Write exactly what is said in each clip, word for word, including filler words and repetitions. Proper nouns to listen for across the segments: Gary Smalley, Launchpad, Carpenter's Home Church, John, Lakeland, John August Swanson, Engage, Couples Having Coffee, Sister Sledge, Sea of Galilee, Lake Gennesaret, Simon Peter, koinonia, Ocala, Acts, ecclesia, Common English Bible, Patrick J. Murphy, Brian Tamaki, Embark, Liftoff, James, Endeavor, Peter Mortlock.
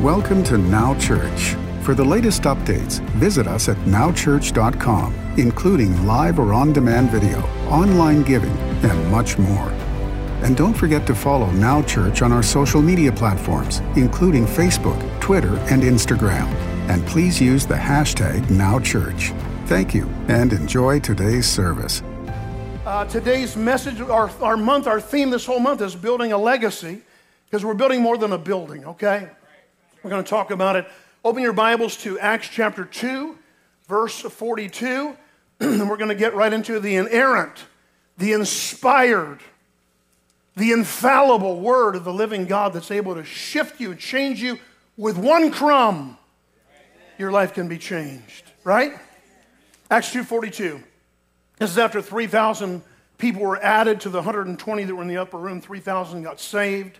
Welcome to Now Church. For the latest updates, visit us at now church dot com, including live or on-demand video, online giving, and much more. And don't forget to follow Now Church on our social media platforms, including Facebook, Twitter, and Instagram. And please use the hashtag NowChurch. Thank you, and enjoy today's service. Uh, today's message, our, our month, our theme this whole month is building a legacy, because we're building more than a building, okay? We're going to talk about it. Open your Bibles to Acts chapter two, verse forty-two, and we're going to get right into the inerrant, the inspired, the infallible word of the living God that's able to shift you, change you with one crumb. Your life can be changed, right? Acts two forty-two. This is after three thousand people were added to the one hundred twenty that were in the upper room. three thousand got saved.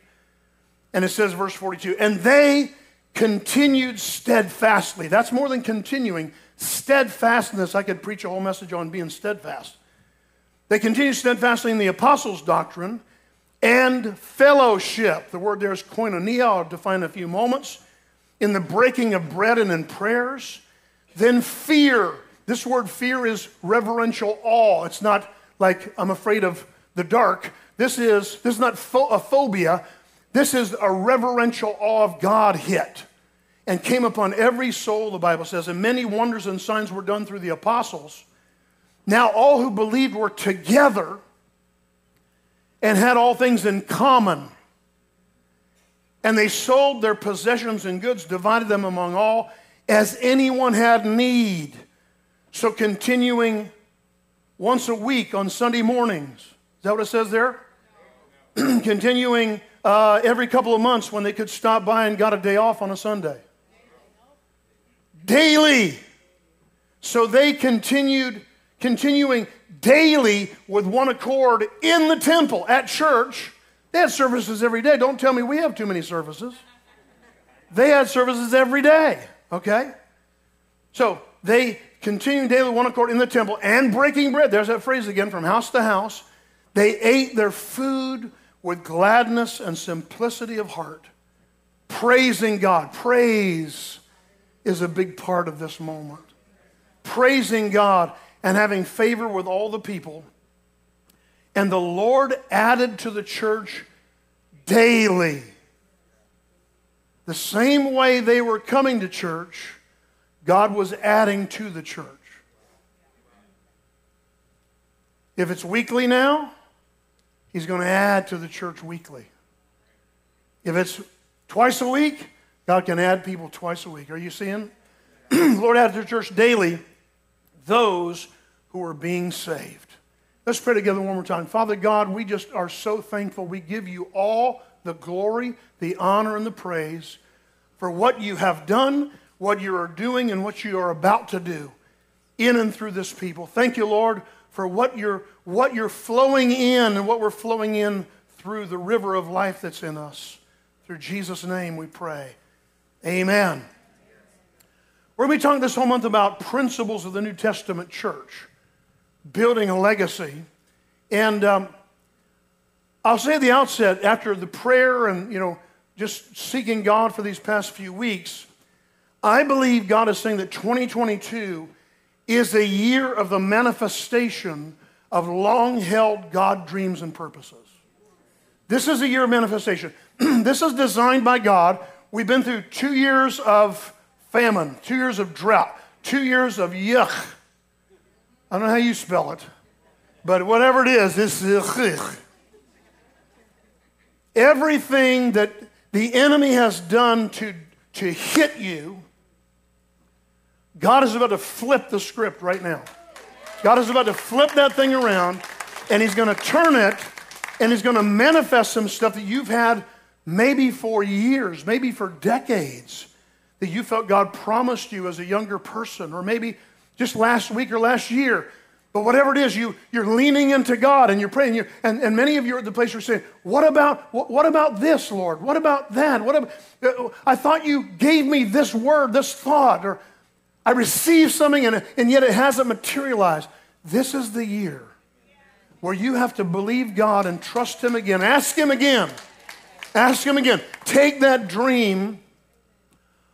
And it says, verse forty-two, and they continued steadfastly. That's more than continuing. Steadfastness. I could preach a whole message on being steadfast. They continued steadfastly in the apostles' doctrine and fellowship. The word there is koinonia. I'll define in a few moments. In the breaking of bread and in prayers. Then fear. This word fear is reverential awe. It's not like I'm afraid of the dark. This is, this is not pho- a phobia. This is a reverential awe of God hit and came upon every soul, the Bible says, and many wonders and signs were done through the apostles. Now all who believed were together and had all things in common. And they sold their possessions and goods, divided them among all, as anyone had need. So continuing once a week on Sunday mornings. Is that what it says there? Continuing Uh, every couple of months when they could stop by and got a day off on a Sunday. Daily. So they continued, continuing daily with one accord in the temple, at church. They had services every day. Don't tell me we have too many services. They had services every day, okay? So they continued daily with one accord in the temple and breaking bread. There's that phrase again, from house to house. They ate their food with gladness and simplicity of heart, praising God. Praise is a big part of this moment. Praising God and having favor with all the people. And the Lord added to the church daily. The same way they were coming to church, God was adding to the church. If it's weekly now, He's going to add to the church weekly. If it's twice a week, God can add people twice a week. Are you seeing? The Lord added to the church daily those who are being saved. Let's pray together one more time. Father God, we just are so thankful. We give you all the glory, the honor, and the praise for what you have done, what you are doing, and what you are about to do in and through this people. Thank you, Lord, for what you're, what you're flowing in and what we're flowing in through the river of life that's in us. Through Jesus' name we pray. Amen. We're going to be talking this whole month about principles of the New Testament church, building a legacy. And um, I'll say at the outset, after the prayer and, you know, just seeking God for these past few weeks, I believe God is saying that twenty twenty-two is a year of the manifestation of long-held God dreams and purposes. This is a year of manifestation. This is designed by God. We've been through two years of famine, two years of drought, two years of yuck. I don't know how you spell it, but whatever it is, this is yuck. Everything that the enemy has done to, to hit you, God is about to flip the script right now. God is about to flip that thing around, and he's going to turn it, and he's going to manifest some stuff that you've had maybe for years, maybe for decades, that you felt God promised you as a younger person, or maybe just last week or last year. But whatever it is, you, you're leaning into God, and you're praying. You're, and, and many of you are at the place where you're saying, what about, what, what about this, Lord? What about that? What about, I thought you gave me this word, this thought, or I received something, and, and yet it hasn't materialized. This is the year where you have to believe God and trust Him again. Ask Him again. Ask Him again. Take that dream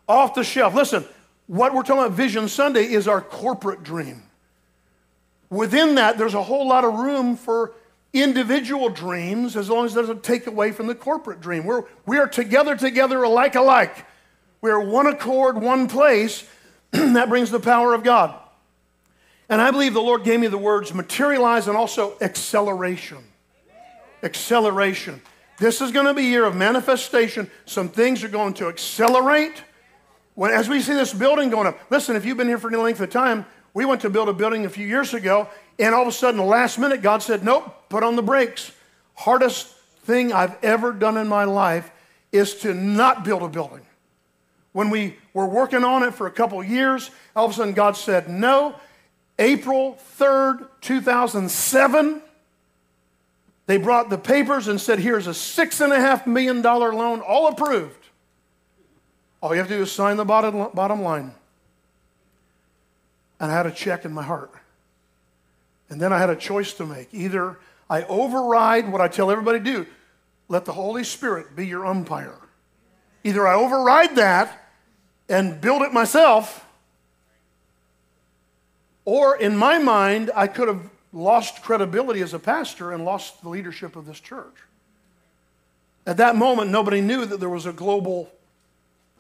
off the shelf. Listen, what we're talking about Vision Sunday is our corporate dream. Within that, there's a whole lot of room for individual dreams as long as it doesn't take away from the corporate dream. We're, we are together, together, alike, alike. We are one accord, one place. That brings the power of God. And I believe the Lord gave me the words materialize and also acceleration. Acceleration. This is going to be a year of manifestation. Some things are going to accelerate. When, as we see this building going up, listen, if you've been here for any length of time, we went to build a building a few years ago, and all of a sudden, the last minute, God said, nope, put on the brakes. Hardest thing I've ever done in my life is to not build a building. When we were working on it for a couple years, all of a sudden, God said, no. April third, two thousand seven, they brought the papers and said, here's a six point five million dollars loan, all approved. All you have to do is sign the bottom, bottom line. And I had a check in my heart. And then I had a choice to make. Either I override what I tell everybody to do, let the Holy Spirit be your umpire. Either I override that and build it myself, or in my mind, I could have lost credibility as a pastor and lost the leadership of this church. At that moment, nobody knew that there was a global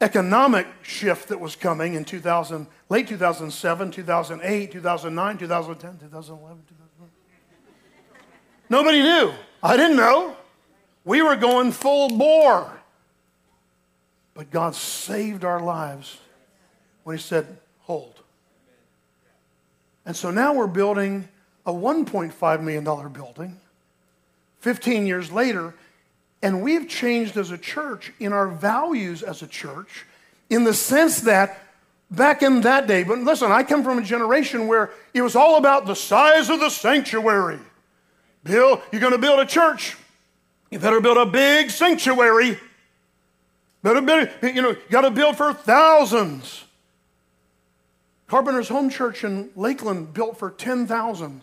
economic shift that was coming in two thousand, late two thousand seven, two thousand eight, two thousand nine, two thousand ten, two thousand eleven, two thousand twelve. Nobody knew. I didn't know. We were going full bore. But God saved our lives when he said, hold. And so now we're building a one point five million dollars building fifteen years later, and we've changed as a church in our values as a church in the sense that back in that day, but listen, I come from a generation where it was all about the size of the sanctuary. Bill, you're going to build a church. You better build a big sanctuary. Better build, you know, you got to build for thousands. Carpenter's Home Church in Lakeland built for ten thousand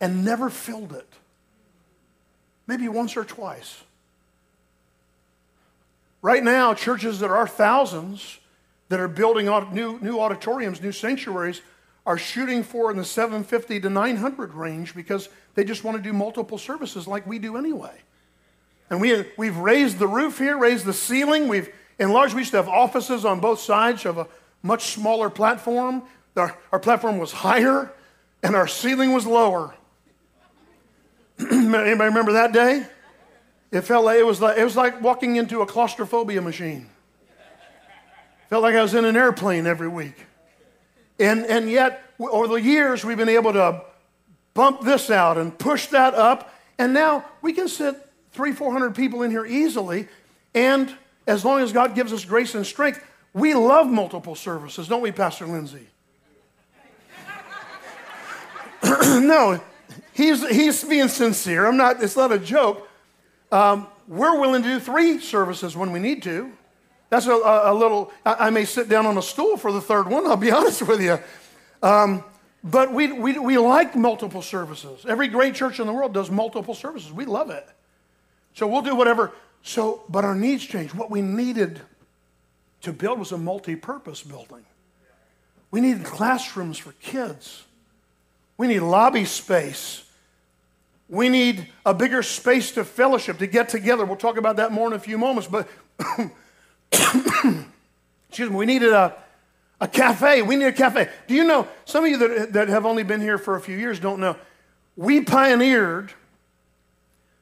and never filled it. Maybe once or twice. Right now, churches that are thousands that are building new, new auditoriums, new sanctuaries, are shooting for in the seven fifty to nine hundred range because they just want to do multiple services like we do anyway. And we, we've raised the roof here, raised the ceiling. We've enlarged. We used to have offices on both sides of a much smaller platform. Our, our platform was higher and our ceiling was lower. Anybody remember that day? It felt like it was like it was like walking into a claustrophobia machine. Felt like I was in an airplane every week. And and yet over the years we've been able to bump this out and push that up, and now we can sit three, four hundred people in here easily. And as long as God gives us grace and strength, we love multiple services, don't we, Pastor Lindsay? No. He's, he's being sincere. I'm not, it's not a joke. Um, we're willing to do three services when we need to. That's a, a, a little, I, I may sit down on a stool for the third one, I'll be honest with you. Um, but we, we, we like multiple services. Every great church in the world does multiple services. We love it. So we'll do whatever. So, but our needs change. What we needed to build was a multi-purpose building. We needed classrooms for kids. We need lobby space. We need a bigger space to fellowship, to get together. We'll talk about that more in a few moments. But excuse me, we needed a, a cafe. We need a cafe. Do you know, some of you that, that have only been here for a few years don't know, we pioneered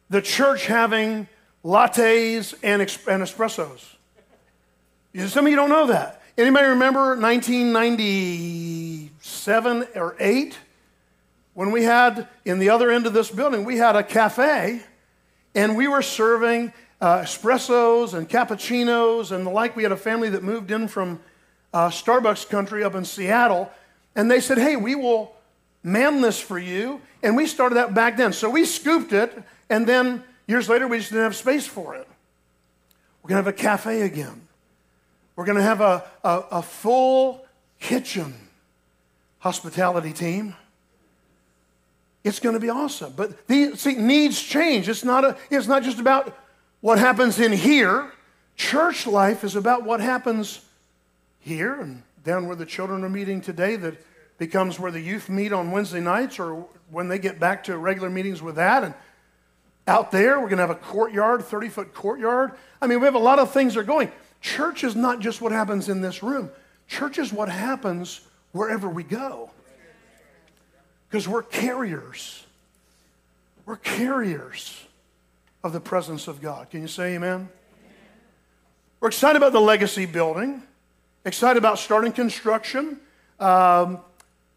the church having lattes and, and espressos. Some of you don't know that. Anybody remember nineteen ninety-seven or eight? When we had, in the other end of this building, we had a cafe, and we were serving uh, espressos and cappuccinos and the like. We had a family that moved in from uh, Starbucks country up in Seattle, and they said, hey, we will man this for you, and we started that back then. So we scooped it, and then years later, we just didn't have space for it. We're going to have a cafe again. We're going to have a, a, a full kitchen hospitality team. It's going to be awesome. But the, see, needs change. It's not, a, it's not just about what happens in here. Church life is about what happens here and down where the children are meeting today that becomes where the youth meet on Wednesday nights, or when they get back to regular meetings with that. And out there, we're going to have a courtyard, thirty-foot courtyard. I mean, we have a lot of things that are going. Church is not just what happens in this room. Church is what happens wherever we go. Because we're carriers. We're carriers of the presence of God. Can you say amen? Amen? We're excited about the legacy building. Excited about starting construction. Um,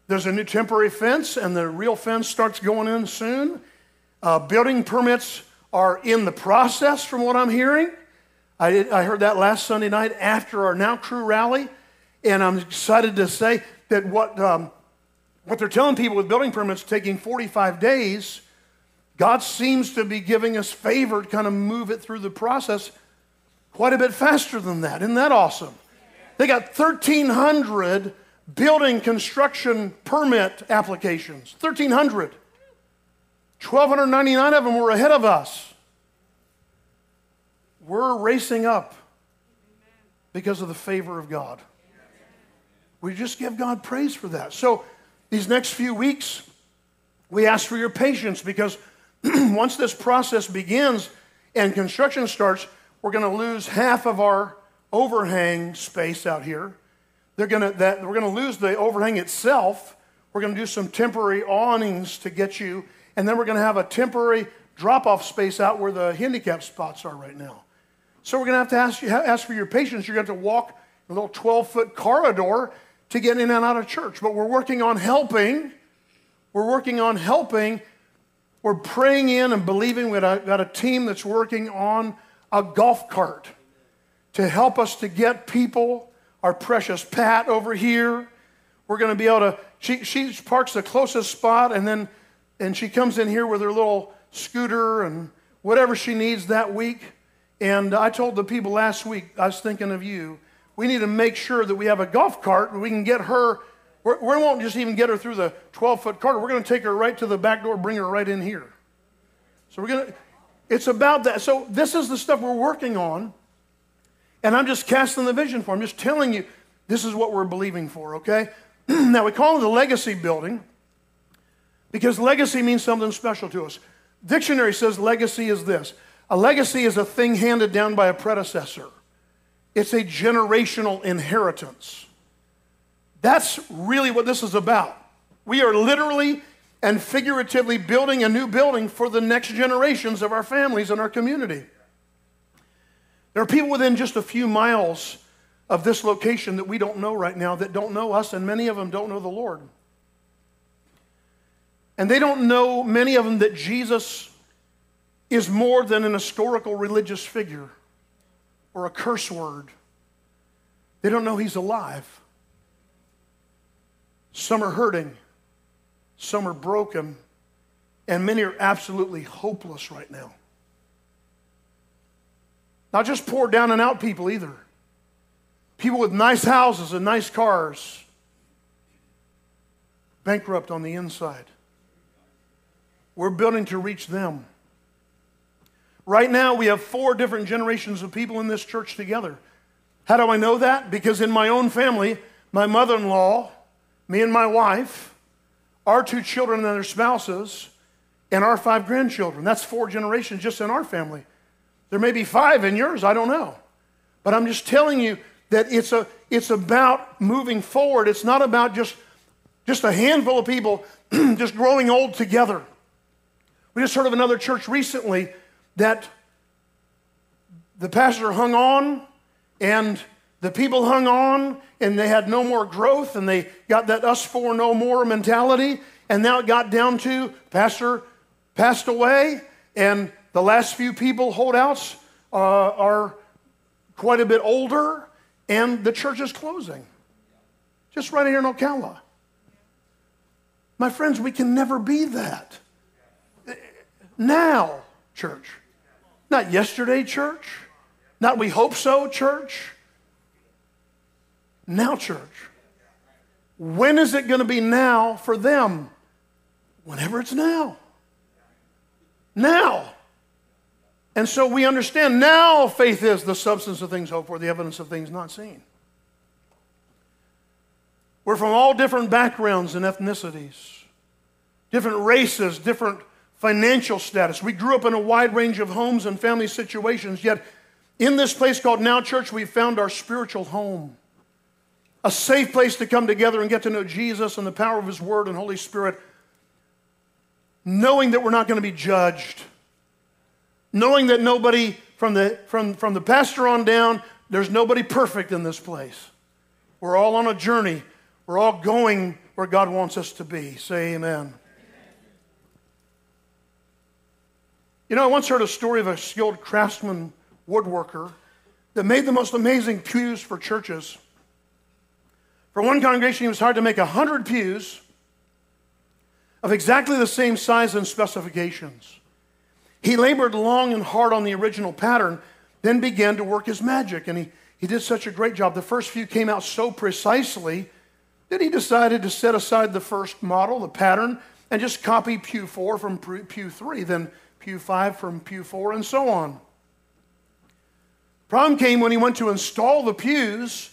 there's a new temporary fence, and the real fence starts going in soon. Uh, building permits are in the process from what I'm hearing. I, did, I heard that last Sunday night after our Now Crew rally, and I'm excited to say that what, um, what they're telling people with building permits taking forty-five days, God seems to be giving us favor to kind of move it through the process quite a bit faster than that. Isn't that awesome? They got thirteen hundred building construction permit applications, thirteen hundred. one thousand two hundred ninety-nine of them were ahead of us. We're racing up because of the favor of God. We just give God praise for that. So these next few weeks, we ask for your patience, because once this process begins and construction starts, we're going to lose half of our overhang space out here. They're going to, that, we're going to lose the overhang itself. We're going to do some temporary awnings to get you, and then we're going to have a temporary drop-off space out where the handicapped spots are right now. So we're going to have to ask, you, ask for your patience. You're going to have to walk a little twelve-foot corridor to get in and out of church. But we're working on helping. We're working on helping. We're praying in and believing. We've got a team that's working on a golf cart to help us to get people. Our precious Pat over here. We're going to be able to, she, she parks the closest spot, and then and she comes in here with her little scooter and whatever she needs that week. And I told the people last week, I was thinking of you, we need to make sure that we have a golf cart and we can get her, we're, we won't just even get her through the twelve-foot cart. We're going to take her right to the back door, bring her right in here. So we're going to, it's about that. So this is the stuff we're working on. And I'm just casting the vision for, I'm just telling you, this is what we're believing for, okay? Now, we call it the legacy building, because legacy means something special to us. Dictionary says legacy is this. A legacy is a thing handed down by a predecessor. It's a generational inheritance. That's really what this is about. We are literally and figuratively building a new building for the next generations of our families and our community. There are people within just a few miles of this location that we don't know right now, that don't know us, and many of them don't know the Lord. And they don't know, many of them, that Jesus is more than an historical religious figure or a curse word. They don't know he's alive. Some are hurting. Some are broken. And many are absolutely hopeless right now. Not just poor down and out people either. People with nice houses and nice cars, bankrupt on the inside. We're building to reach them. Right now, we have four different generations of people in this church together. How do I know that? Because in my own family, my mother-in-law, me and my wife, our two children and their spouses, and our five grandchildren. That's four generations just in our family. There may be five in yours, I don't know. But I'm just telling you that it's, a, it's about moving forward. It's not about just, just a handful of people just growing old together. We just heard of another church recently that the pastor hung on and the people hung on and they had no more growth, and they got that us for no more mentality, and now it got down to pastor passed away and the last few people, holdouts, uh, are quite a bit older, and the church is closing. Just right here in Ocala. My friends, we can never be that. Now, church. Not yesterday, church. Not we hope so, church. Now, church. When is it going to be now for them? Whenever it's now. Now. And so we understand now faith is the substance of things hoped for, the evidence of things not seen. We're from all different backgrounds and ethnicities, different races, different financial status. We grew up in a wide range of homes and family situations, yet in this place called Now Church, we found our spiritual home, a safe place to come together and get to know Jesus and the power of His Word and Holy Spirit, knowing that we're not going to be judged, knowing that nobody from the, from, from the pastor on down, there's nobody perfect in this place. We're all on a journey. We're all going where God wants us to be. Say amen. Amen. You know, I once heard a story of a skilled craftsman woodworker that made the most amazing pews for churches. For one congregation, he was hired to make one hundred pews of exactly the same size and specifications. He labored long and hard on the original pattern, then began to work his magic, and he, he did such a great job. The first few came out so precisely that he decided to set aside the first model, the pattern, and just copy pew four from pew three, then pew five from pew four, and so on. Problem came when he went to install the pews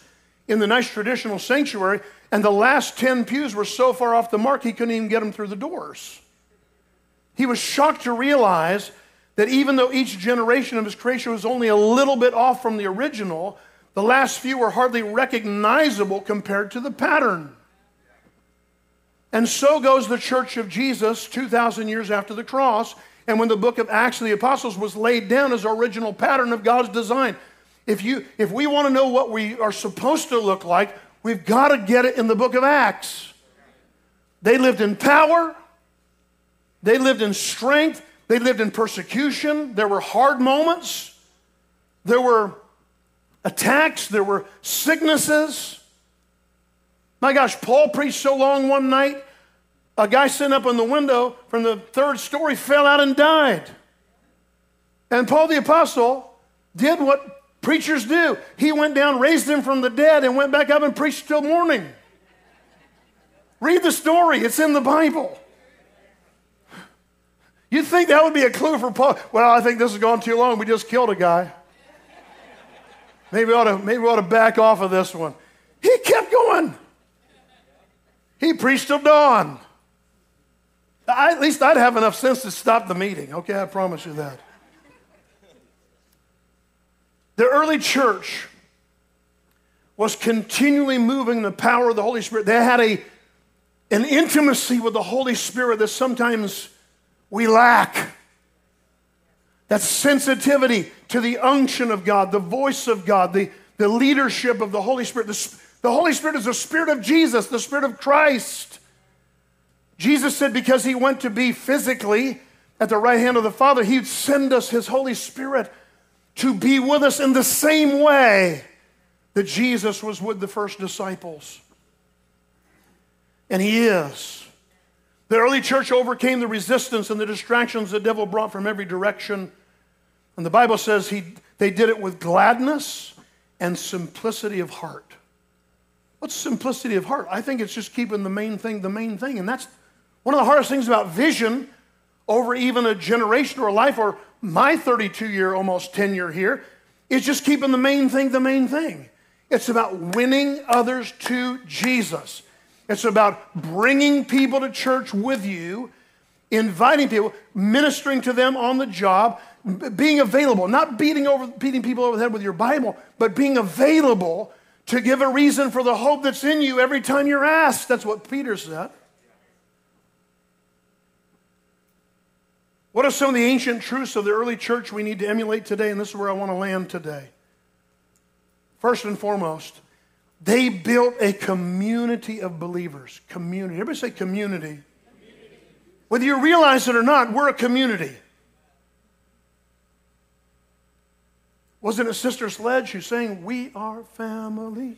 in the nice traditional sanctuary, and the last ten pews were so far off the mark he couldn't even get them through the doors. He was shocked to realize that even though each generation of his creation was only a little bit off from the original, the last few were hardly recognizable compared to the pattern. And so goes the church of Jesus two thousand years after the cross. And when the book of Acts of the Apostles was laid down as the original pattern of God's design, if, you, if we want to know what we are supposed to look like, we've got to get it in the book of Acts. They lived in power. They lived in strength. They lived in persecution. There were hard moments. There were attacks. There were sicknesses. My gosh, Paul preached so long one night, a guy sitting up in the window from the third story fell out and died. And Paul the Apostle did what preachers do. He went down, raised him from the dead, and went back up and preached till morning. Read the story. It's in the Bible. You'd think that would be a clue for Paul. Well, I think this has gone too long. We just killed a guy. Maybe we ought to, maybe we ought to back off of this one. He kept going. He preached till dawn. I, at least I'd have enough sense to stop the meeting. Okay, I promise you that. The early church was continually moving in the power of the Holy Spirit. They had a, an intimacy with the Holy Spirit that sometimes we lack. That sensitivity to the unction of God, the voice of God, the, the leadership of the Holy Spirit. The, the Holy Spirit is the Spirit of Jesus, the Spirit of Christ. Jesus said because He went to be physically at the right hand of the Father, He'd send us His Holy Spirit to be with us in the same way that Jesus was with the first disciples. And He is. The early church overcame the resistance and the distractions the devil brought from every direction. And the Bible says he, they did it with gladness and simplicity of heart. What's simplicity of heart? I think it's just keeping the main thing the main thing. And that's one of the hardest things about vision over even a generation or a life, or my thirty-two-year, almost ten-year here, is just keeping the main thing the main thing. It's about winning others to Jesus. It's about bringing people to church with you, inviting people, ministering to them on the job, being available, not beating, over, beating people over the head with your Bible, but being available to give a reason for the hope that's in you every time you're asked. That's what Peter said. What are some of the ancient truths of the early church we need to emulate today? And this is where I want to land today. First and foremost, they built a community of believers. Community. Everybody say community. Community. Whether you realize it or not, we're a community. Wasn't it Sister Sledge who sang, "We are family"?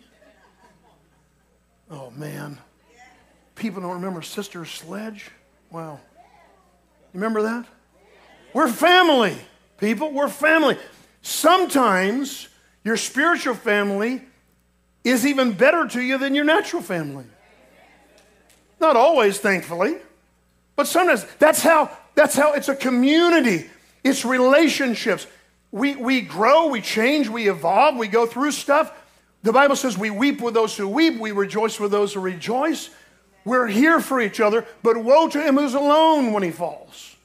Oh, man. People don't remember Sister Sledge? Wow. You remember that? We're family, people. We're family. Sometimes your spiritual family is even better to you than your natural family. Not always, thankfully, but sometimes. That's how, that's how it's a community. It's relationships. We, we grow, we change, we evolve, we go through stuff. The Bible says we weep with those who weep. We rejoice with those who rejoice. We're here for each other, but woe to him who's alone when he falls.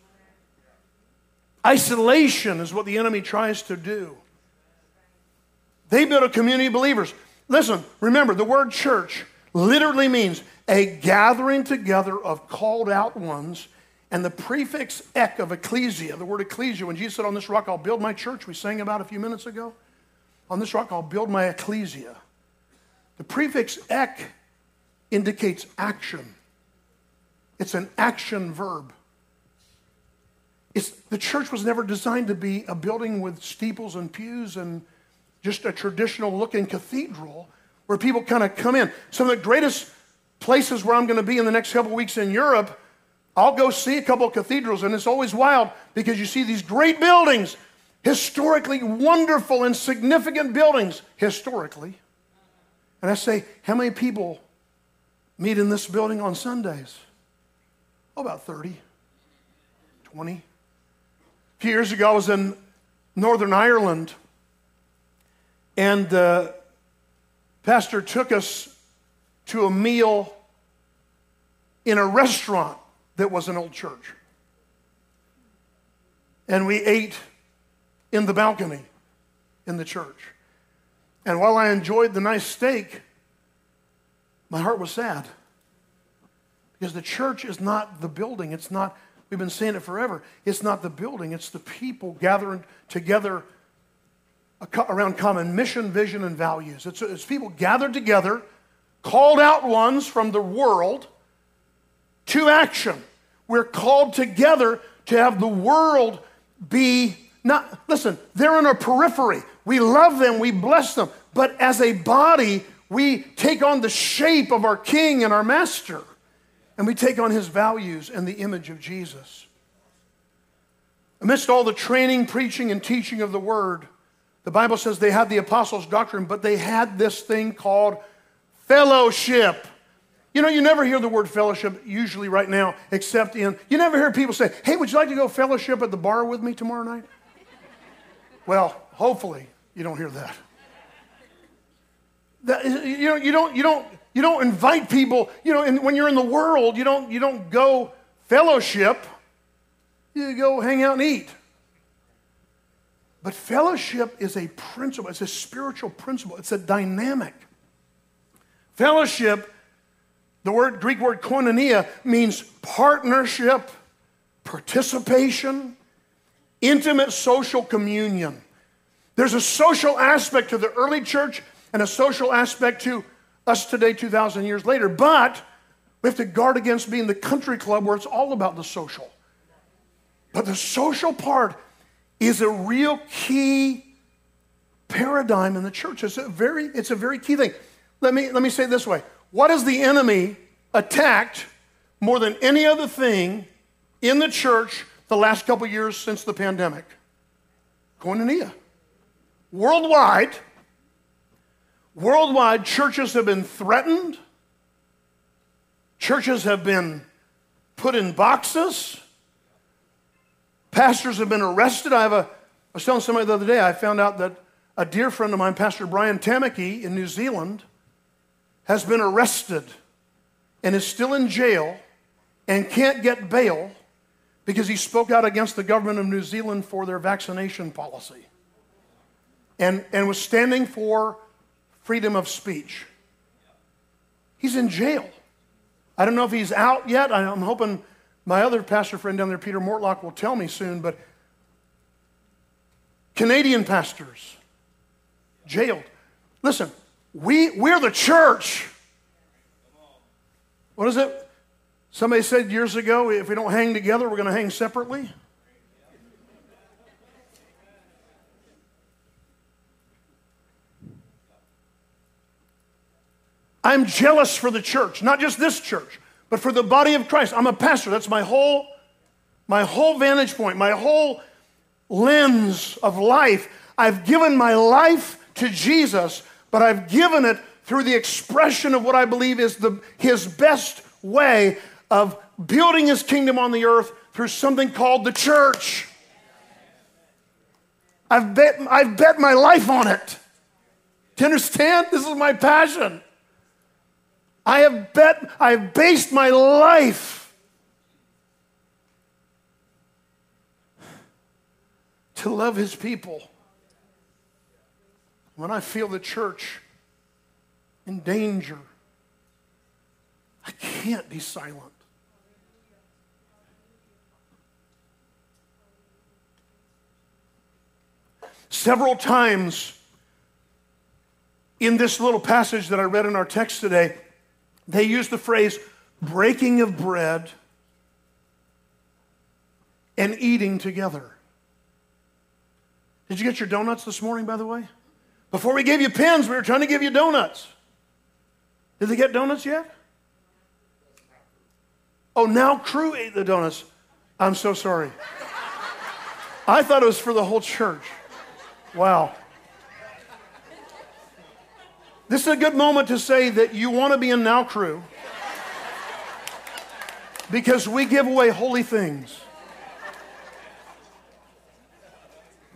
Isolation is what the enemy tries to do. They built a community of believers. Listen, remember, the word church literally means a gathering together of called out ones, and the prefix ek of ecclesia, the word ecclesia, when Jesus said, on this rock I'll build my church, we sang about a few minutes ago. On this rock I'll build my ecclesia. The prefix ek indicates action. It's an action verb. It's, the church was never designed to be a building with steeples and pews and just a traditional looking cathedral where people kind of come in. Some of the greatest places where I'm going to be in the next couple weeks in Europe, I'll go see a couple of cathedrals, and it's always wild because you see these great buildings, historically wonderful and significant buildings, historically. And I say, how many people meet in this building on Sundays? Oh, about thirty, twenty. A few years ago, I was in Northern Ireland, and the uh, pastor took us to a meal in a restaurant that was an old church. And we ate in the balcony in the church. And while I enjoyed the nice steak, my heart was sad. Because the church is not the building. It's not, we've been saying it forever, it's not the building. It's the people gathering together around common mission, vision, and values. It's, it's people gathered together, called out ones from the world to action. We're called together to have the world be not, listen, they're in our periphery. We love them, we bless them, but as a body, we take on the shape of our King and our Master, and we take on his values and the image of Jesus. Amidst all the training, preaching, and teaching of the word, the Bible says they had the apostles' doctrine, but they had this thing called fellowship. You know, you never hear the word fellowship usually right now, except in, you never hear people say, hey, would you like to go fellowship at the bar with me tomorrow night? Well, hopefully you don't hear that. That you know, you don't, you don't, you don't invite people, you know, and when you're in the world, you don't, you don't go fellowship, you go hang out and eat. But fellowship is a principle, it's a spiritual principle, it's a dynamic. Fellowship, the word, Greek word koinonia, means partnership, participation, intimate social communion. There's a social aspect to the early church and a social aspect to us today, two thousand years later. But we have to guard against being the country club where it's all about the social. But the social part is a real key paradigm in the church. It's a very, it's a very key thing. Let me, let me say it this way. What has the enemy attacked more than any other thing in the church the last couple years since the pandemic? Koinonia. Worldwide, worldwide churches have been threatened. Churches have been put in boxes. Pastors have been arrested. I have a, I was telling somebody the other day, I found out that a dear friend of mine, Pastor Brian Tamaki in New Zealand, has been arrested and is still in jail and can't get bail because he spoke out against the government of New Zealand for their vaccination policy and, and was standing for freedom of speech. He's in jail. I don't know if he's out yet. I'm hoping my other pastor friend down there, Peter Mortlock, will tell me soon, but Canadian pastors, jailed. Listen, We, we're the church. What is it? Somebody said years ago, if we don't hang together, we're going to hang separately. I'm jealous for the church, not just this church, but for the body of Christ. I'm a pastor. That's my whole, my whole vantage point, my whole lens of life. I've given my life to Jesus, but I've given it through the expression of what I believe is the, his best way of building his kingdom on the earth through something called the church. I've bet, I've bet my life on it Do you understand? This is my passion. I have bet, I have based my life to love his people. When I feel the church in danger, I can't be silent. Several times in this little passage that I read in our text today, they use the phrase breaking of bread and eating together. Did you get your donuts this morning, by the way? Before we gave you pens, we were trying to give you donuts. Did they get donuts yet? Oh, now crew ate the donuts. I'm so sorry. I thought it was for the whole church. Wow. This is a good moment to say that you want to be in Now Crew because we give away holy things.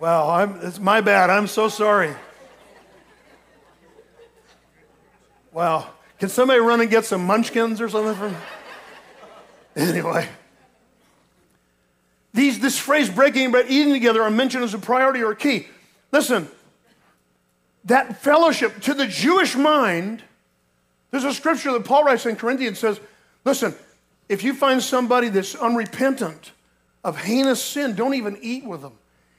Wow, I'm, it's my bad. I'm so sorry. Wow. Can somebody run and get some munchkins or something from? Anyway. These, this phrase, breaking bread, eating together, are mentioned as a priority or a key. Listen. That fellowship, to the Jewish mind, there's a scripture that Paul writes in Corinthians says, listen, if you find somebody that's unrepentant of heinous sin, don't even eat with them.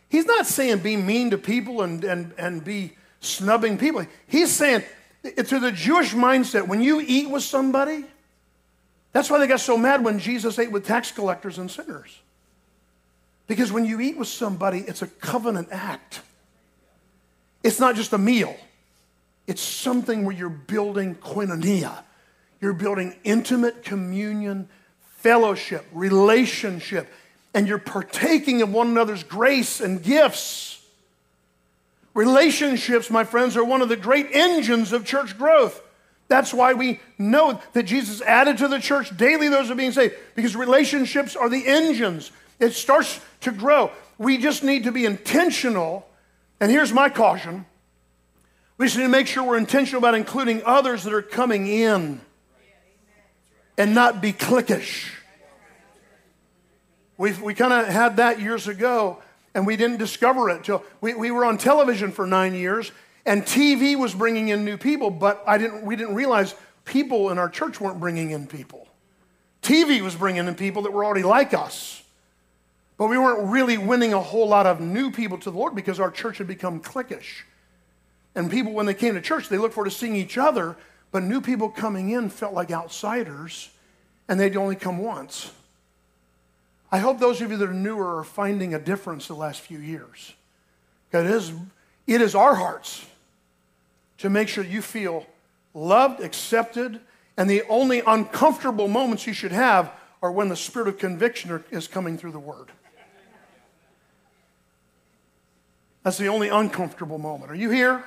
He's not saying be mean to people and, and, and be snubbing people. He's saying, to the Jewish mindset, when you eat with somebody, that's why they got so mad when Jesus ate with tax collectors and sinners. Because when you eat with somebody, it's a covenant act. It's not just a meal. It's something where you're building koinonia. You're building intimate communion, fellowship, relationship, and you're partaking of one another's grace and gifts. Relationships, my friends, are one of the great engines of church growth. That's why we know that Jesus added to the church daily those who are being saved, because relationships are the engines. It starts to grow. We just need to be intentional. And here's my caution. We just need to make sure we're intentional about including others that are coming in and not be cliquish. We've, we kind of had that years ago, and we didn't discover it till we, we were on television for nine years, and T V was bringing in new people, but I didn't, we didn't realize people in our church weren't bringing in people. T V was bringing in people that were already like us. But we weren't really winning a whole lot of new people to the Lord because our church had become cliquish. And people, when they came to church, they looked forward to seeing each other, but new people coming in felt like outsiders, and they'd only come once. I hope those of you that are newer are finding a difference the last few years. Because it is, it is our hearts to make sure you feel loved, accepted, and the only uncomfortable moments you should have are when the spirit of conviction is coming through the Word. That's the only uncomfortable moment. Are you here?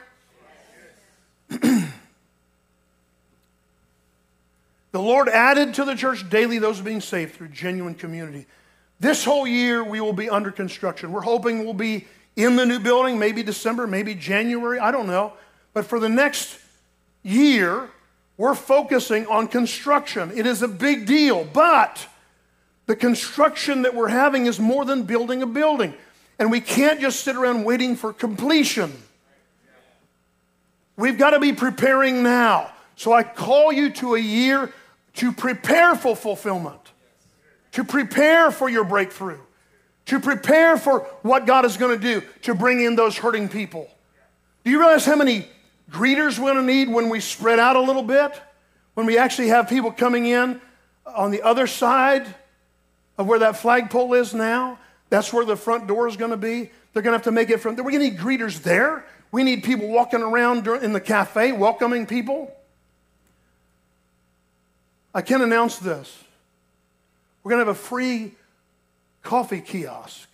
Yes. The Lord added to the church daily those being saved through genuine community. This whole year we will be under construction. We're hoping we'll be in the new building, maybe December, maybe January, I don't know. But for the next year, we're focusing on construction. It is a big deal, but the construction that we're having is more than building a building. And we can't just sit around waiting for completion. We've got to be preparing now. So I call you to a year to prepare for fulfillment, to prepare for your breakthrough, to prepare for what God is going to do to bring in those hurting people. Do you realize how many greeters we're going to need when we spread out a little bit? When we actually have people coming in on the other side of where that flagpole is now, that's where the front door is going to be. They're going to have to make it from there. We're going to need greeters there. We need people walking around in the cafe, welcoming people. I can announce this. We're going to have a free coffee kiosk.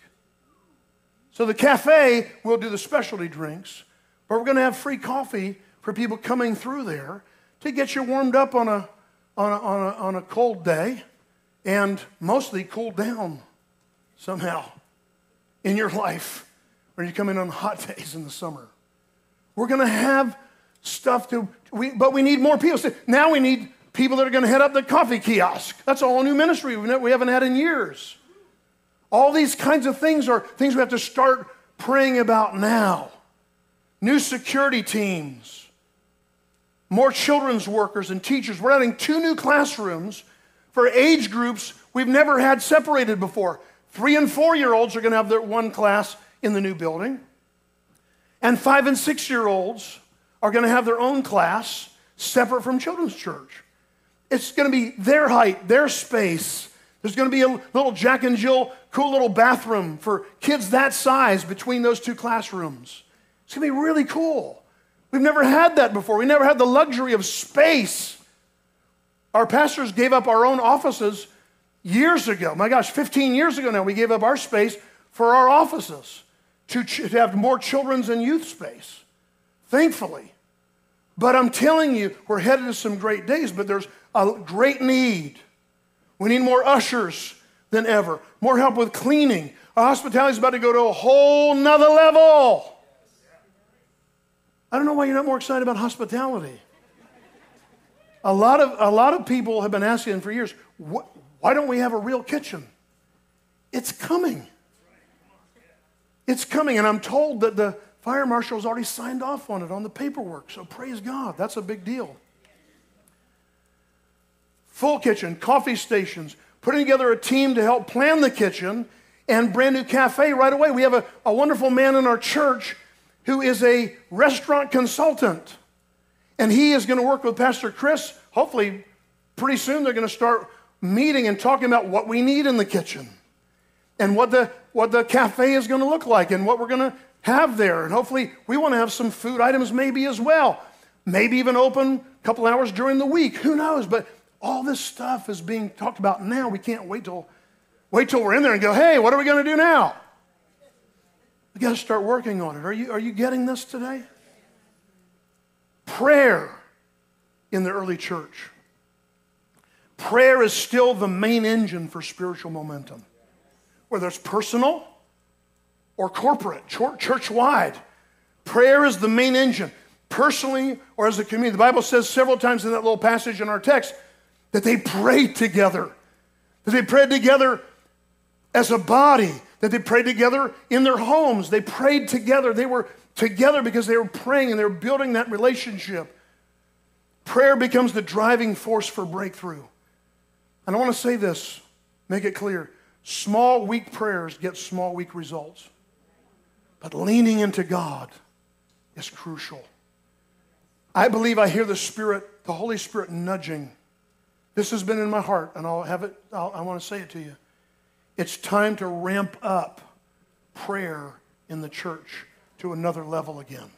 So the cafe will do the specialty drinks, but we're going to have free coffee for people coming through there to get you warmed up on a, on a, on a, on a cold day and mostly cooled down somehow in your life when you come in on hot days in the summer. We're going to have stuff to, we, but we need more people. So now we need people that are going to head up the coffee kiosk. That's a whole new ministry we haven't had in years. All these kinds of things are things we have to start praying about now. New security teams, more children's workers and teachers. We're adding two new classrooms for age groups we've never had separated before. Three and four-year-olds are going to have their one class in the new building. And five and six-year-olds are going to have their own class separate from children's church. It's going to be their height, their space. There's going to be a little Jack and Jill cool little bathroom for kids that size between those two classrooms. It's going to be really cool. We've never had that before. We never had the luxury of space. Our pastors gave up our own offices years ago. My gosh, fifteen years ago now, we gave up our space for our offices to, ch- to have more children's and youth space, thankfully. But I'm telling you, we're headed to some great days, but there's a great need. We need more ushers than ever, more help with cleaning. Our hospitality is about to go to a whole nother level. I don't know why you're not more excited about hospitality. A lot of, a lot of people have been asking for years, what, why don't we have a real kitchen? It's coming. It's coming, and I'm told that the fire marshal's already signed off on it, on the paperwork, so praise God. That's a big deal. Full kitchen, coffee stations, putting together a team to help plan the kitchen, and brand new cafe right away. We have a, a wonderful man in our church who is a restaurant consultant. And he is going to work with Pastor Chris. Hopefully, pretty soon they're going to start meeting and talking about what we need in the kitchen and what the, what the cafe is going to look like and what we're going to have there. And hopefully, we want to have some food items maybe as well. Maybe even open a couple hours during the week. Who knows? But all this stuff is being talked about now. We can't wait till, wait till we're in there and go, hey, what are we going to do now? We've got to start working on it. Are you, are you getting this today? Prayer in the early church. Prayer is still the main engine for spiritual momentum, whether it's personal or corporate, church-wide. Prayer is the main engine, personally or as a community. The Bible says several times in that little passage in our text that they prayed together, that they prayed together as a body, that they prayed together in their homes. They prayed together. They were together because they were praying and they were building that relationship. Prayer becomes the driving force for breakthrough. And I want to say this, make it clear. Small, weak prayers get small, weak results. But leaning into God is crucial. I believe I hear the Spirit, the Holy Spirit nudging. This has been in my heart, and I'll have it, I'll, I want to say it to you. It's time to ramp up prayer in the church to another level again.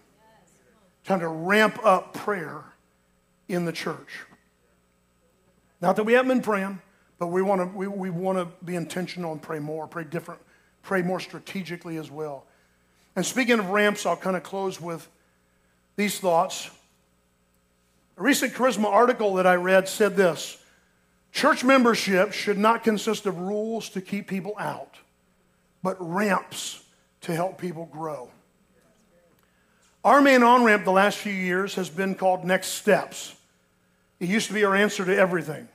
Time to ramp up prayer in the church. Not that we haven't been praying, but we want to we, we want to be intentional and pray more, pray different, pray more strategically as well. And speaking of ramps, I'll kind of close with these thoughts. A recent Charisma article that I read said this: church membership should not consist of rules to keep people out, but ramps to help people grow. Our main on-ramp the last few years has been called Next Steps. It used to be our answer to everything.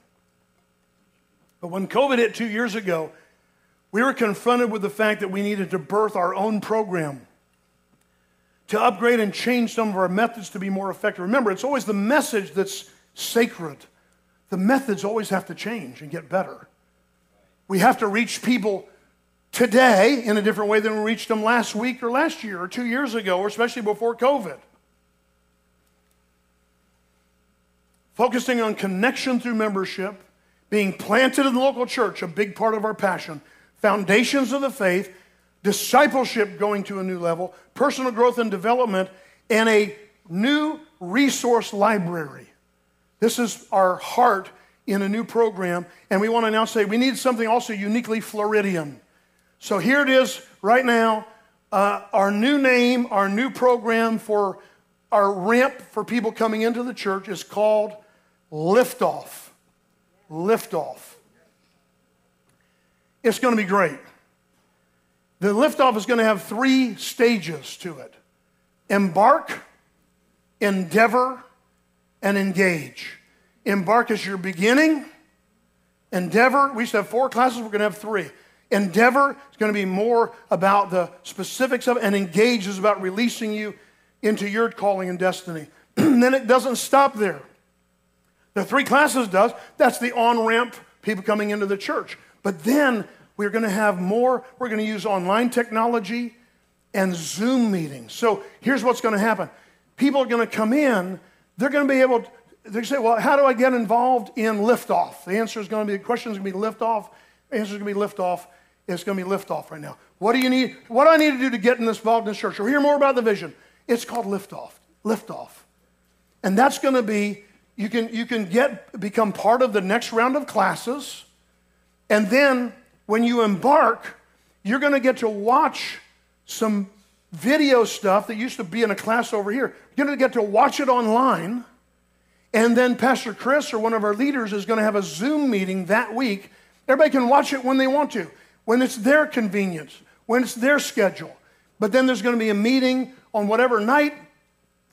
But when COVID hit two years ago, we were confronted with the fact that we needed to birth our own program, to upgrade and change some of our methods to be more effective. Remember, it's always the message that's sacred. The methods always have to change and get better. We have to reach people today in a different way than we reached them last week or last year or two years ago, or especially before COVID. Focusing on connection through membership, being planted in the local church, a big part of our passion, foundations of the faith, discipleship going to a new level, personal growth and development, and a new resource library. This is our heart in a new program, and we want to now say we need something also uniquely Floridian. So here it is right now, uh, our new name, our new program for our ramp for people coming into the church is called Liftoff. Liftoff. It's going to be great. The Liftoff is going to have three stages to it. Embark, Endeavor and Engage. Embark is your beginning. Endeavor, we used to have four classes, we're going to have three. Endeavor is going to be more about the specifics of it, and Engage is about releasing you into your calling and destiny. And then it doesn't stop there. The three classes does. That's the on-ramp, people coming into the church. But then we're going to have more. We're going to use online technology and Zoom meetings. So here's what's going to happen. People are going to come in. They're going to be able to, they're going to say, well, how do I get involved in Liftoff? The answer is going to be, the question is going to be Liftoff. The answer is going to be Liftoff. It's going to be Liftoff right now. What do you need? What do I need to do to get involved in this church? Or hear more about the vision. It's called Liftoff. Liftoff. And that's going to be, you can, you can get, become part of the next round of classes. And then when you embark, you're going to get to watch some video stuff that used to be in a class over here. You're going to get to watch it online. And then Pastor Chris or one of our leaders is going to have a Zoom meeting that week. Everybody can watch it when they want to, when it's their convenience, when it's their schedule. But then there's going to be a meeting on whatever night,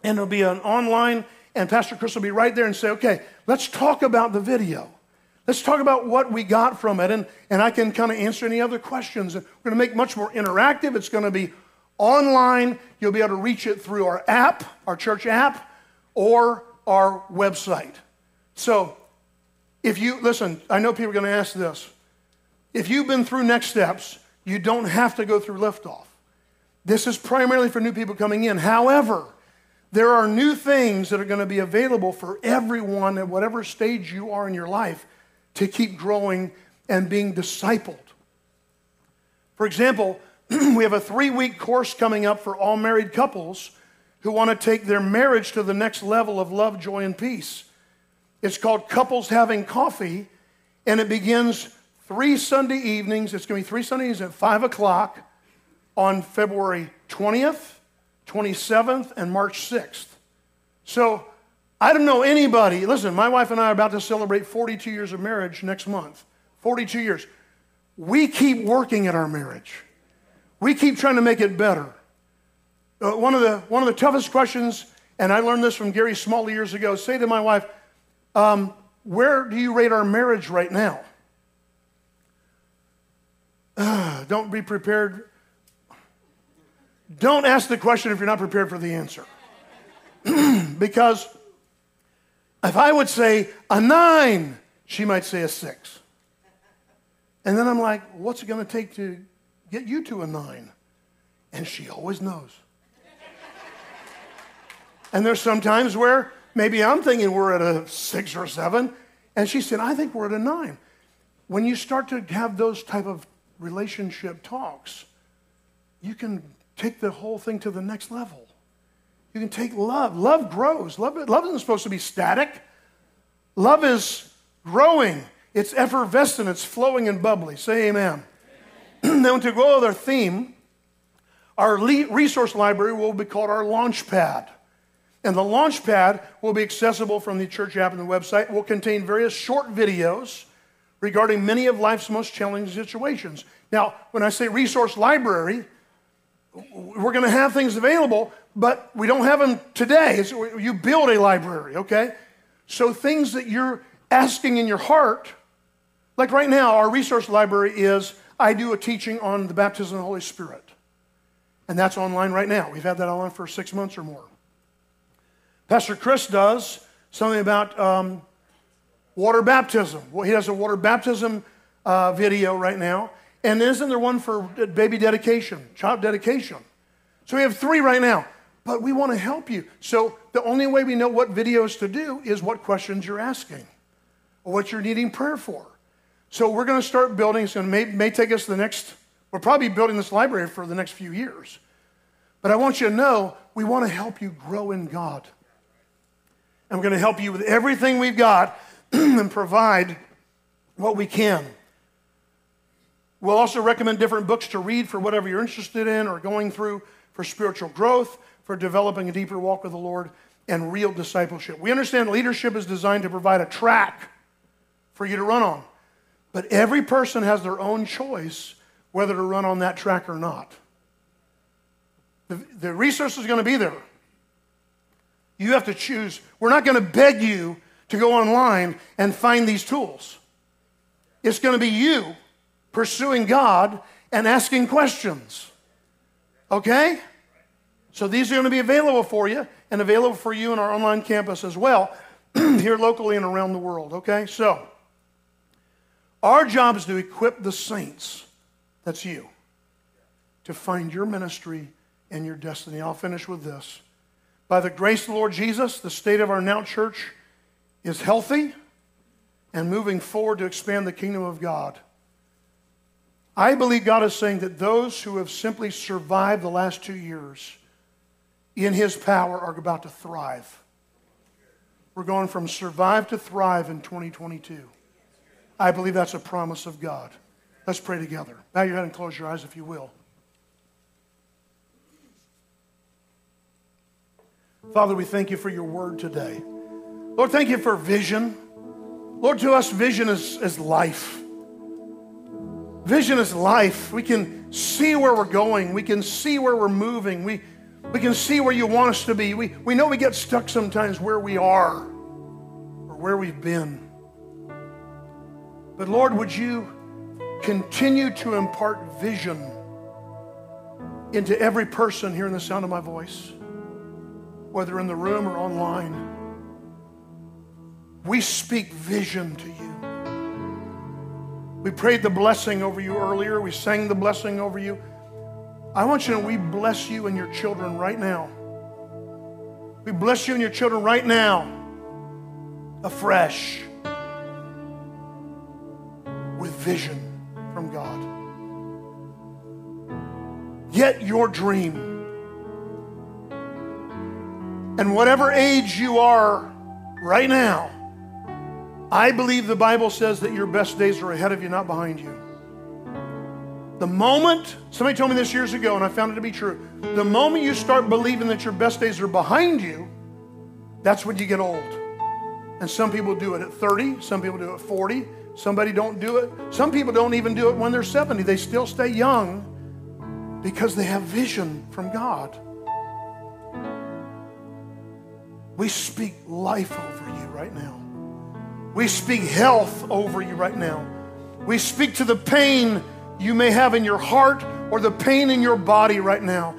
and it'll be an online, and Pastor Chris will be right there and say, okay, let's talk about the video. Let's talk about what we got from it, and, and I can kind of answer any other questions. We're going to make much more interactive. It's going to be online. You'll be able to reach it through our app, our church app, or our website. So if you, listen, I know people are going to ask this. If you've been through Next Steps, you don't have to go through Liftoff. This is primarily for new people coming in. However, there are new things that are going to be available for everyone at whatever stage you are in your life to keep growing and being discipled. For example, we have a three-week course coming up for all married couples who want to take their marriage to the next level of love, joy, and peace. It's called Couples Having Coffee, and it begins three Sunday evenings. It's going to be three Sunday evenings at five o'clock on February twentieth, twenty-seventh, and March sixth. So I don't know anybody. Listen, my wife and I are about to celebrate forty-two years of marriage next month. forty-two years. We keep working at our marriage. We keep trying to make it better. Uh, one of the, one of the toughest questions, and I learned this from Gary Smalley years ago, say to my wife, um, where do you rate our marriage right now? Uh, don't be prepared. Don't ask the question if you're not prepared for the answer. Because if I would say a nine, she might say a six. And then I'm like, what's it going to take to get you to a nine? And she always knows. And there's some times where maybe I'm thinking we're at a six or seven, and she said, I think we're at a nine. When you start to have those type of relationship talks, you can take the whole thing to the next level. You can take love. Love grows. Love, love isn't supposed to be static. Love is growing. It's effervescent. It's flowing and bubbly. Say amen. Amen. Now, to go with our theme, our resource library will be called our Launchpad. And the Launchpad will be accessible from the church app and the website. It will contain various short videos regarding many of life's most challenging situations. Now, when I say resource library, we're going to have things available, but we don't have them today. So you build a library, okay? So things that you're asking in your heart, like right now, our resource library is, I do a teaching on the baptism of the Holy Spirit. And that's online right now. We've had that online for six months or more. Pastor Chris does something about um, water baptism. Well, he has a water baptism uh, video right now. And isn't there one for baby dedication, child dedication? So we have three right now, but we want to help you. So the only way we know what videos to do is what questions you're asking or what you're needing prayer for. So we're going to start building. It's going to may, may take us the next, we're probably building this library for the next few years. But I want you to know we want to help you grow in God. And we're going to help you with everything we've got and provide what we can. We'll also recommend different books to read for whatever you're interested in or going through for spiritual growth, for developing a deeper walk with the Lord, and real discipleship. We understand leadership is designed to provide a track for you to run on, but every person has their own choice whether to run on that track or not. The, the resource is going to be there. You have to choose. We're not going to beg you to go online and find these tools. It's going to be you pursuing God and asking questions. Okay? So these are going to be available for you and available for you in our online campus as well, here locally and around the world. Okay? So our job is to equip the saints. That's you. To find your ministry and your destiny. I'll finish with this. By the grace of the Lord Jesus, the state of our now church is healthy and moving forward to expand the kingdom of God. I believe God is saying that those who have simply survived the last two years in His power are about to thrive. We're going from survive to thrive in twenty twenty-two. I believe that's a promise of God. Let's pray together. Bow your head and close your eyes if you will. Father, we thank you for your word today. Lord, thank you for vision. Lord, to us, vision is, is life. Vision is life. We can see where we're going. We can see where we're moving. We, we can see where you want us to be. We, we know we get stuck sometimes where we are or where we've been. But Lord, would you continue to impart vision into every person hearing the sound of my voice, whether in the room or online. We speak vision to you. We prayed the blessing over you earlier. We sang the blessing over you. I want you to know we bless you and your children right now. We bless you and your children right now afresh with vision from God. Get your dream. And whatever age you are right now, I believe the Bible says that your best days are ahead of you, not behind you. The moment, somebody told me this years ago, and I found it to be true, the moment you start believing that your best days are behind you, that's when you get old. And some people do it at thirty, some people do it at forty, somebody don't do it. Some people don't even do it when they're seventy. They still stay young because they have vision from God. We speak life over you right now. We speak health over you right now. We speak to the pain you may have in your heart or the pain in your body right now.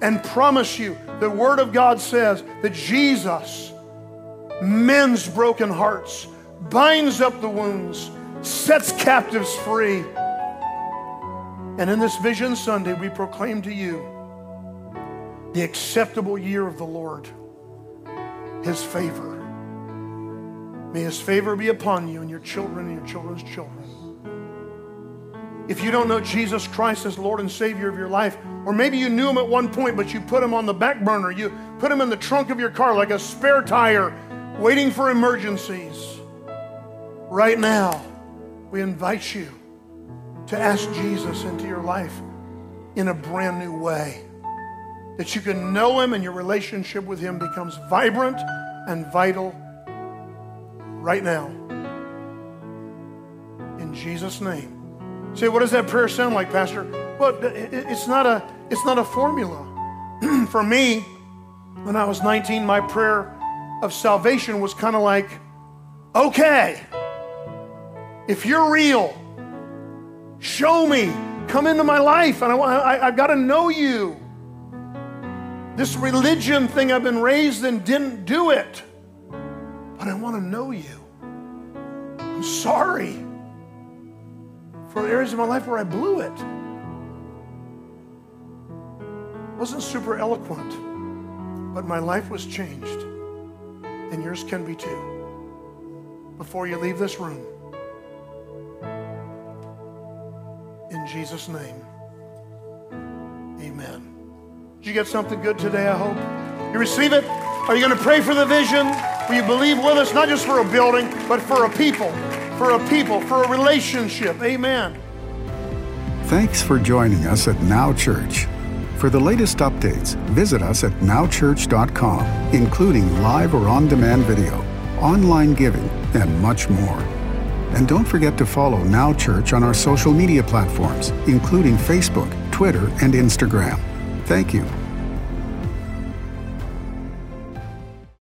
And promise you, the Word of God says that Jesus mends broken hearts, binds up the wounds, sets captives free. And in this Vision Sunday, we proclaim to you the acceptable year of the Lord. His favor. May His favor be upon you and your children and your children's children. If you don't know Jesus Christ as Lord and Savior of your life, or maybe you knew Him at one point, but you put Him on the back burner, you put Him in the trunk of your car like a spare tire, waiting for emergencies. Right now, we invite you to ask Jesus into your life in a brand new way, that you can know Him and your relationship with Him becomes vibrant and vital right now. In Jesus' name. Say, what does that prayer sound like, Pastor? Well, it's not a, it's not a formula. For me, when I was nineteen, my prayer of salvation was kind of like, okay, if you're real, show me, come into my life, and I, I, I've got to know you. This religion thing I've been raised in didn't do it. But I want to know you. I'm sorry for areas of my life where I blew it. I wasn't super eloquent, but my life was changed. And yours can be too. Before you leave this room, in Jesus' name, amen. Did you get something good today, I hope? You receive it? Are you going to pray for the vision? Will you believe with us? Not just for a building, but for a people, for a people, for a relationship. Amen. Thanks for joining us at Now Church. For the latest updates, visit us at now church dot com, including live or on-demand video, online giving, and much more. And don't forget to follow Now Church on our social media platforms, including Facebook, Twitter, and Instagram. Thank you.